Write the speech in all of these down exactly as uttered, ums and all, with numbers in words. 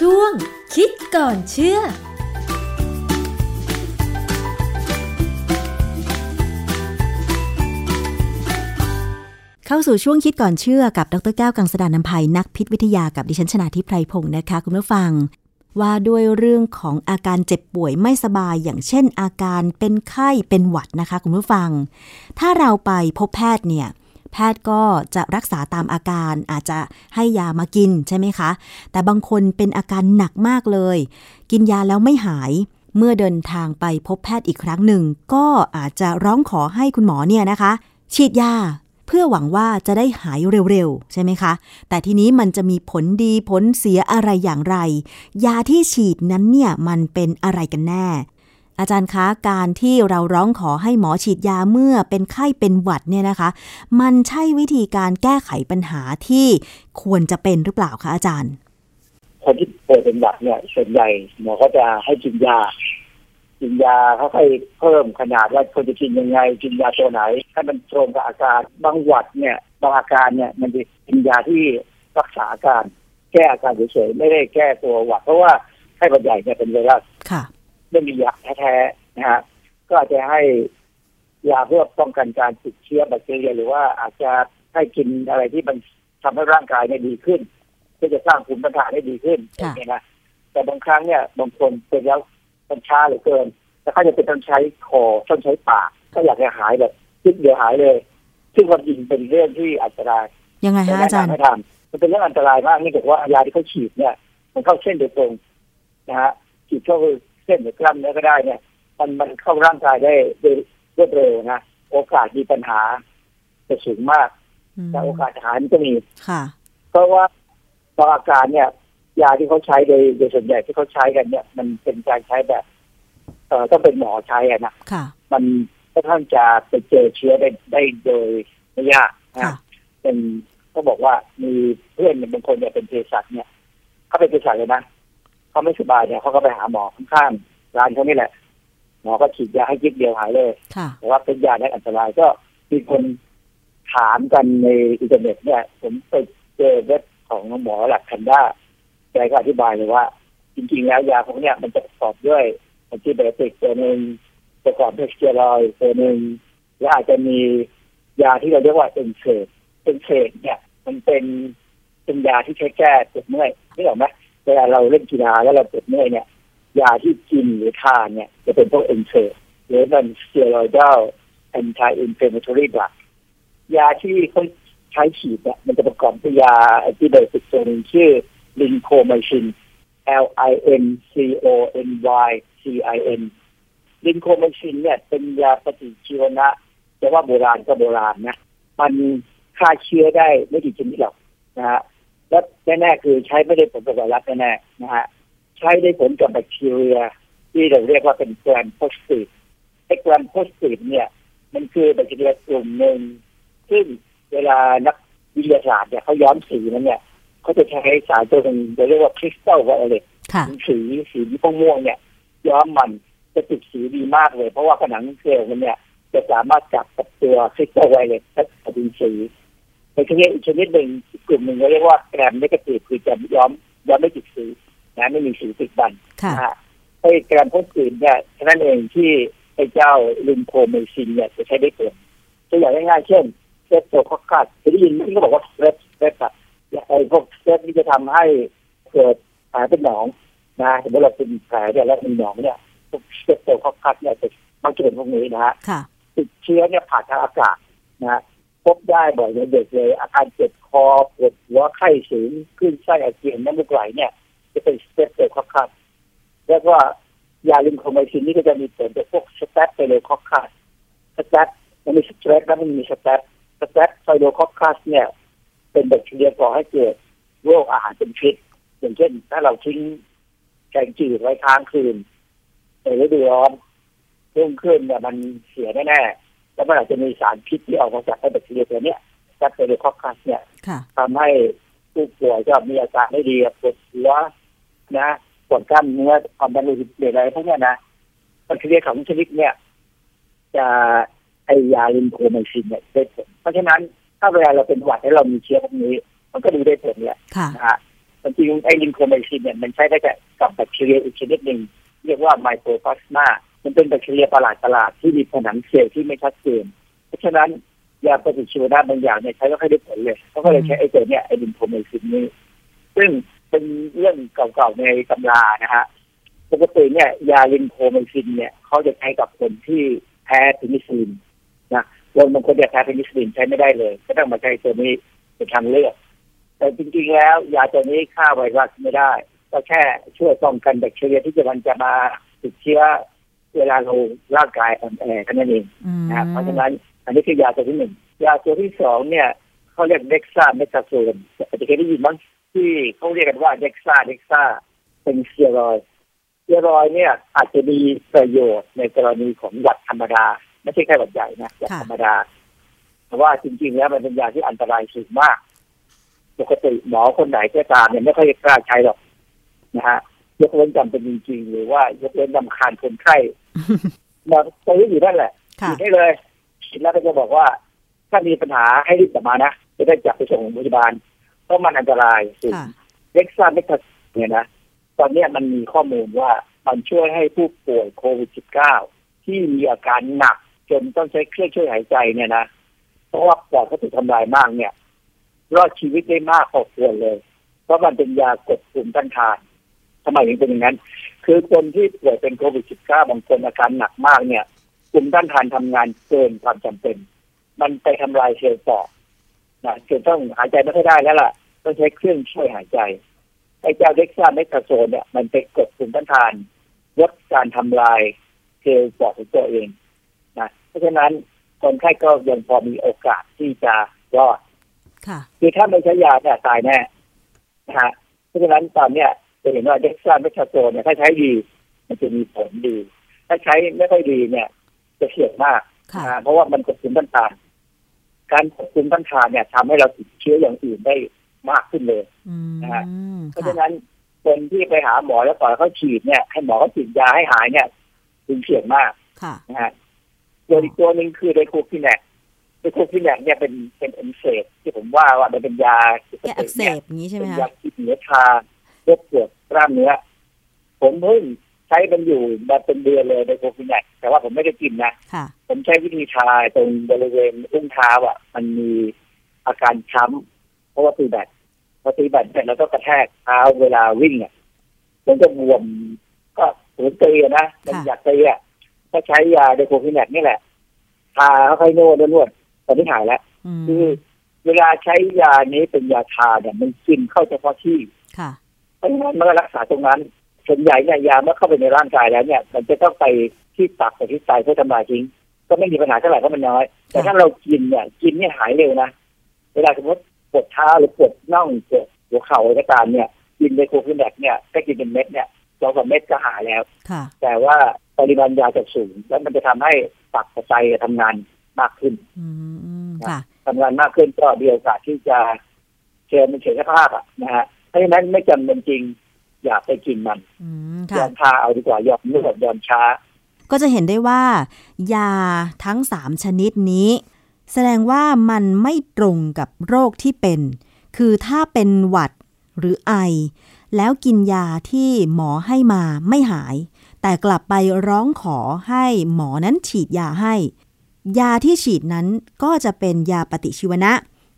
ช่วงคิดก่อนเชื่อเข้าสู่ช่วงคิดก่อนเชื่อกับดร.แก้ว กังสดาลอำไพนักพิษวิทยากับดิฉันชนาธิป ไพรพงศ์นะคะคุณผู้ฟังว่าด้วยเรื่องของอาการเจ็บป่วยไม่สบายอย่างเช่นอาการเป็นไข้เป็นหวัดนะคะคุณผู้ฟังถ้าเราไปพบแพทย์เนี่ยแพทย์ก็จะรักษาตามอาการอาจจะให้ยามากินใช่ไหมคะแต่บางคนเป็นอาการหนักมากเลยกินยาแล้วไม่หายเมื่อเดินทางไปพบแพทย์อีกครั้งหนึ่งก็อาจจะร้องขอให้คุณหมอเนี่ยนะคะฉีดยาเพื่อหวังว่าจะได้หายเร็วๆใช่ไหมคะแต่ทีนี้มันจะมีผลดีผลเสียอะไรอย่างไรยาที่ฉีดนั้นเนี่ยมันเป็นอะไรกันแน่อาจารย์คะการที่เราร้องขอให้หมอฉีดยาเมื่อเป็นไข้เป็นหวัดเนี่ยนะคะมันใช่วิธีการแก้ไขปัญหาที่ควรจะเป็นหรือเปล่าคะอาจารย์คนที่ป่วยเป็นหวัดเนี่ยส่วนใหญ่หมอก็จะให้กินยากินยาเขาให้เพิ่มขนาดว่าควรจะกินยังไงกินยาตัวไหนให้มันตรงกับอาการบางหวัดเนี่ยบางอาการเนี่ยมันจะกินยาที่รักษาอาการแก้อาการเฉยๆไม่ได้แก้ตัวหวัดเพราะว่าไข้หวัดใหญ่เนี่ยเป็นไวรัสค่ะไม่มียาแท้ๆนะฮะก็อาจจะให้ยาเพื่อป้องกันการติดเชื้อแบคทีเรียหรือว่าอาจจะให้กินอะไรที่มันทำให้ร่างกายเนี่ยดีขึ้นเพื่อจะสร้างภูมิต้านทานให้ดีขึ้นเนี่ยนะแต่บางครั้งเนี่ยบางคนเป็นแล้วมันช้าเหลือเกินแต่เขาจะเป็นต้องใช้คอต้องใช้ปากก็อยากจะหายแบบคิดเดี๋ยวหายเลยซึ่งความจริงเป็นเรื่องที่อันตรายยังไงฮะอาจารย์ไม่ทำมันเป็นเรื่องอันตรายมากนี่ถือว่ายาที่เขาฉีดเนี่ยมันเข้าเส้นโดยตรงนะฮะฉีดเข้าเส้นหรือกล้ามเนื้อก็ได้เนี่ยมันมันเข้าร่างกายได้รวดเร็วนะโอกาสมีปัญหาจะสูงมากแต่โอกาสหายมันก็มีเพราะว่าตอนอาการเนี่ยยาที่เขาใช้โดยโดยส่วนใหญ่ที่เขาใช้กันเนี่ยมันเป็นการใช้แบบเอ่อต้องเป็นหมอใช้อ่ะนะมันค่อนข้างจะไปเจอเชื้อได้ได้โดยไม่ยากนะเป็นเขาบอกว่ามีเพื่อนบางคนเนี่ยเป็นเภสัชเนี่ยเขาเป็นเภสัชเลยนะเขาไม่สบายเนี่ยเขาก็ไปหาหมอข้างๆร้านเขานี่แหละหมอก็ฉีดยาให้ยิบเดียวหายเลยแต่ว่าเป็นยาที่อันตรายก็มีคนถามกันในอินเทอร์เน็ตเนี่ยผมไปเจอเว็บของหมอหลักคันด้าแกก็อธิบายเลยว่าจริงๆแล้วยาพวกนี้มันจะประกอบด้วยแอนติไบโอติกตัวหนึ่งประกอบด้วยสเตียรอยด์ตัวหนึ่งและอาจจะมียาที่เราเรียกว่าเอ็นเซดเอ็นเซดเนี่ยมันเป็นเป็นยาที่ใช้แก้ปวดเมื่อยนี่หรอไหมเวลาเราเล่นกีฬาแล้วเราปวดเมื่อยเนี่ยยาที่กินหรือทานเนี่ยจะเป็นพวกเอ็นเซดหรือมันสเตียรอยด์แอนตี้อินฟลามาทอรี่ดรักยาที่เขาใช้ฉีดเนี่ยมันจะประกอบด้วยยาแอนติไบโอติกตัวหนึ่งชื่อลินโคไมซิน L I N C O N Y C I N ลินโคไมซินเนี่ยเป็นยาปฏิชีวนะแต่ว่าโบราณก็โบราณนะมันฆ่าเชื้อได้ไม่กี่ชนิดหรอกนะฮะและแน่ๆคือใช้ไม่ได้ผลกับไวรัสแน่ๆนะฮะใช้ได้ผลกับแบคทีเรียที่เราเรียกว่าเป็นแกรมโพสติฟไอ้แกรมโพสติฟเนี่ยมันคือแบคทีเรียกลุ่มหนึ่งซึ่งเวลานักวิทยาศาสตร์เนี่ยเขาย้อมสีมันเนี่ยเขาจะใช้สารตัวหนึ่งเรียกว่าคริสตัลไวโอเลตสีสีม่วงเนี่ยย้อมมันจะติดสีดีมากเลยเพราะว่าผนังเซลล์มันเนี่ยจะสามารถจับกับตัวคริสตัลไวโอเลตและอดินสีในชนิดอีกชนิดหนึ่งกลุ่มหนึ่งเรียกว่าแกรมเนกาทีฟคือจะย้อมย้อมไม่ติดสีนะไม่มีสีติดบันนะฮะไอ้แกรมพวกอื่นเนี่ยฉะนั้นเองที่ไอ้เจ้าลินโคไมซินเนี่ยจะใช้ได้ผลตัวอย่างง่ายๆเช่นเซปโตคอคคัสเคยได้ยินที่เขาบอกว่าเซปเซปอะไอ้พวกเชื้อที่จะทำให้เกิดแผลเป็นหนองนะสมมติเราเป็นแผลเนี่ยแล้วมีหนองเนี่ยพวกเชื้อโควิดคัดเนี่ยจะมักจะเป็นพวกนี้นะฮะติดเชื้อเนี่ยผ่านทางอากาศนะพบได้บ่อยในเด็กเลยอาการเจ็บคอปวดหัวไข้สูงขึ้นไส้อาเจียนน้ำมูกไหลเนี่ยจะเป็นเชื้อโควิดคัดแล้วก็ยาลินโคไมซินนี่ก็จะมีผลต่อพวกสเตปไฟโลคอคคัสสเตปมันมีสเตปแล้วมันมีสเตปสเตปไฟโลคอคคัสเนี่ยเป็นแบคทีเรียก่อให้เกิดโรคอาหารเป็นพิษอย่างเช่นถ้าเราทิ้งแกงจืดไว้ค้างคืนในฤดูร้อนรุ่งขึ้นเนี่ยมันเสียแน่ๆแล้วมันอาจจะมีสารพิษที่ออกมาจากแบคทีเรียตัวเนี้ยจากไซโตคอคคัสเนี่ยทำให้ผู้ป่วยก็มีอาการไม่ดีปวดหัวนะปวดกล้ามเนื้อความดันโลหิตสูงอะไรพวกเนี้ยนะแบคทีเรียของชนิดเนี่ยจะไอยาลินโคไมซินเนี่ยได้ผลเพราะฉะนั้นถ้าเวลาเราเป็นหวัดแล้วเรามีเชื้อพวกนี้มันก็ดูได้ผลแหละนะฮะ จริงไอ้ลิมโคไมซินเนี่ยมันใช้ได้กับแบคทีเรียอีกชนิดหนึ่งเรียกว่าไมโครพลาสมามันเป็นแบคทีเรียประหลาดๆที่มีผนังเซลล์ที่ไม่ชัดเจนเพราะฉะนั้นยาปฏิชีวนะบางอย่างเนี่ยใช้แล้วค่อยได้ผลเลยเขาก็เลยใช้ไอ้ตัวเนี้ยไอ้ลิมโคไมซินนี่ซึ่งเป็นเรื่องเก่าๆในตำรานะฮะปกติเนี่ยยาลิมโคไมซินเนี่ยเขาจะใช้กับคนที่แพ้เพนิซิลินนะบางคนเนี่ยแพ้เพนิซิลินใช้ไม่ได้เลยก็ต้องมาใช้ตัวนี้เป็นทางเลือกแต่จริงๆแล้วยาตัวนี้ฆ่าไวรัสไม่ได้ก็แค่ช่วยป้องกันแบคทีเรียที่จะมันจะมาติดเชื้อเวลาเราร่างกายอ่อนแอกันนั่นเองนะเพราะฉะนั้นอันนี้คือยาตัวที่หนึ่งยาตัวที่สองเนี่ยเขาเรียกเด็กซ่าเมทาโซนอาจจะเคยได้ยินบ้างที่เขาเรียกกันว่าเด็กซ่าเด็กซ่าเป็นสเตียรอยด์สเตียรอยด์เนี่ยอาจจะมีประโยชน์ในกรณีของหวัดธรรมดาไม่ใช่แค่หวัดใหญ่นะหวัดธรรมดาเพราะว่าจริงๆแล้วมันเป็นยาที่อันตรายสูงมากปกติหมอคนไหนก็ตามเนี่ยไม่ค่อยกล้าใช้หรอกนะฮะยกเว้นจำเป็นจริงๆหรือว่ายกเว้นรำคาญคนไข้มาซื้ออยู่นั่นแหละฉีดได้เลยฉีดแล้วก็จะบอกว่าถ้ามีปัญหาให้รีบกลับมานะจะได้จับไปส่งโรงพยาบาลเพราะมันอันตรายจริงเด็กซ่าเมทาโซนเนี่ยนะตอนนี้มันมีข้อมูลว่ามันช่วยให้ผู้ป่วยโควิด สิบเก้า ที่มีอาการหนักจนต้องใช้เครื่องช่วยหายใจเนี่ยนะเพราะว่าปอดเขาถูกทำลายมากเนี่ยรอดชีวิตได้มากพอควรเลยเพราะมันเป็นยากดภูมิต้านทานทำไมถึงเป็นอย่างนั้นคือคนที่ป่วยเป็นโควิด สิบเก้า บางคนอาการหนักมากเนี่ยภูมิต้านทานทำงานเกินความจำเป็นมันไปทำลายเซลล์ปอดนะจนต้องหายใจไม่ค่อยได้แล้วล่ะต้องใช้เครื่องช่วยหายใจไอ้เจ้าเด็กซ่าเมทาโซนเนี่ยมันไปกดภูมิต้านทานลดการทำลายเซลล์ปอดของตัวเองนะเพราะฉะนั้นคนไข้ก็ยังพอมีโอกาสที่จะรอดคือถ้าไม่ใช้ยาเนี่ยตายแน่นะฮะเพราะฉะนั้นตอนเนี้ยจะเห็นว่าเด็กซ่าเมทาโซนเนี่ยถ้าใช้ดีมันจะมีผลดีถ้าใช้ไม่ค่อยดีเนี่ยจะเสี่ยงมากนะเพราะว่ามันกดภูมิต้านทานการกดภูมิต้านทานเนี่ยทำให้เราติดเชื้ออย่างอื่นได้มากขึ้นเลยนะฮะเพราะฉะนั้นคนที่ไปหาหมอแล้วต่อเขาฉีดเนี่ยให้หมอเขาฉีดยาให้หายเนี่ยถึงเสี่ยงมากนะฮะตัวอีกตัวหนึ่งคือไดโคพิแนกไดโคพิแนกเนี่ยเป็นเป็นอักเสบที่ผมว่าว่ามันเป็นยาแก้อักเสบอย่างนี้ใช่ไหมคะยาที่เนื้อชาเลือดปวดกล้ามเนื้อผมเพิ่งใช้มันอยู่มาเป็นเดือนเลยไดโคพิแนกแต่ว่าผมไม่ได้กินนะผมใช้วิธีชาตรงบริเวณอุ้งเท้าอ่ะมันมีอาการช้ำเพราะว่าตีแบตพอตีแบตเสร็จแล้วก็กระแทกเท้าเวลาวิ่งเนี่ยมันจะบวมก็ปวดตีนะมันอยากตีอ่ะก็ใช้ยาไดโคพิแนกนี่แหละทาค่อยๆนวดนวดตอนนี้หายแล้วคือเวลาใช้ยานี้เป็นยาทาเนี่ยมันซึมเข้าเฉพาะที่เพราะฉะนั้นเมื่อรักษาตรงนั้นส่วนใหญ่เนี่ยยาเมื่อเข้าไปในร่างกายแล้วเนี่ยมันจะต้องไปที่ตับไปที่ไตเพื่อทำลายทิ้งก็ไม่มีปัญหาเท่าไหร่เพราะมันน้อยแต่ถ้าเรากินเนี่ยกินเนี่ยหายเร็วนะเวลาสมมติปวดเท้าหรือปวดน่องปวดหัวเข่าอะไรก็ตามเนี่ยกินไดโคพิแนกเนี่ยถ้ากินเป็นเม็ดเนี่ยสองสามเม็ดก็หายแล้วแต่ว่าปริมาณยาจะสูงแล้วมันจะทำให้ตับกับไตทำงานมากขึ้นทำงานมากขึ้นก็มีโอกาสที่จะเกิดมันเสียภาพอ่ะนะฮะเพราะฉะนั้นไม่จำเป็นจริงอย่าไปกินมันยอมทาเอาดีกว่ายอมนวดยอมช้าก็จะเห็นได้ว่ายาทั้งสามชนิดนี้แสดงว่ามันไม่ตรงกับโรคที่เป็นคือถ้าเป็นหวัดหรือไอแล้วกินยาที่หมอให้มาไม่หายแต่กลับไปร้องขอให้หมอนั้นฉีดยาให้ยาที่ฉีดนั้นก็จะเป็นยาปฏิชีวนะ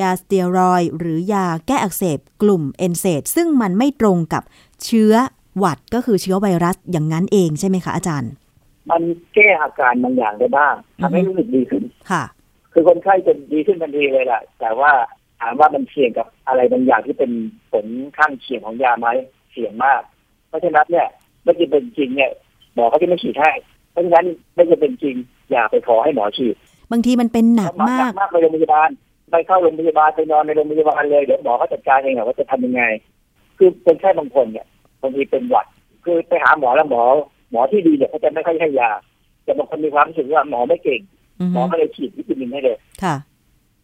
ยาสเตียรอยด์หรือยาแก้อักเสบกลุ่มเอนเซดซึ่งมันไม่ตรงกับเชื้อหวัดก็คือเชื้อไวรัสอย่างนั้นเองใช่ไหมคะอาจารย์มันแก้อาการบางอย่างได้บ้างทำให้รู้สึกดีขึ้นค่ะคือคนไข้จะดีขึ้นทันทีเลยแหละแต่ว่าถามว่ามันเสี่ยงกับอะไรบางอย่างที่เป็นผลข้างเคียงของยาไหมเสี่ยงมากเพราะฉะนั้นเนี่ยไม่จำเป็นจริงเนี่ยหมอเขาจะไม่ฉีดให้เพราะฉะนั้นไม่จำเป็นจริงอย่าไปขอให้หมอฉีดบางทีมันเป็นหนักมากมากไปโรงพยาบาลไปเข้าโรงพยาบาลไปนอนในโรงพยาบาลเลยเดี๋ยวหมอเขาจัดการเองว่าจะทำยังไงคือคนไข้บางคนเนี่ยบางทีเป็นหวัดคือไปหาหมอแล้วหมอหมอที่ดีเนี่ยเขาจะไม่ค่อยให้ยาแต่บางคนมีความรู้สึกว่าหมอไม่เก่งหมอก็เลยฉีดวิตามินให้เลยค่ะ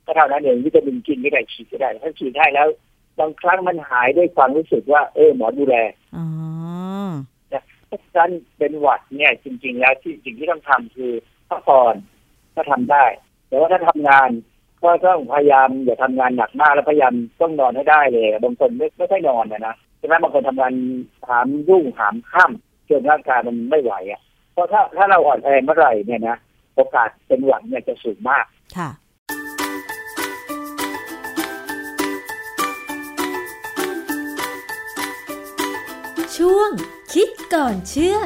ก็เท่านั้นเองวิตามินกินไม่ได้ฉีดไม่ได้ถ้าฉีดได้แล้วบางครั้งมันหายด้วยความรู้สึกว่าเออหมอดูแลอ๋อนะเพราะฉะนั้นเป็นหวัดเนี่ยจริงๆแล้วที่สิ่งที่ต้องทำคือพักผ่อนถ้าทำได้แต่ว่าถ้าทำงาน ก็ต้องพยายามอย่าทำงานหนักมากแล้วพยายามต้องนอนให้ได้เลยบางคนไม่ไม่ได้นอนนะนะใช่ไหมบางคนทำงานหามรุ่งหามค่ำจนร่างกายมันไม่ไหวอ่ะเพราะถ้าถ้าเราอ่อนแอเมื่อไหร่เนี่ยนะโอกาสเป็นหวัดเนี่ยจะสูงมากค่ะช่วงคิดก่อนเชื่อ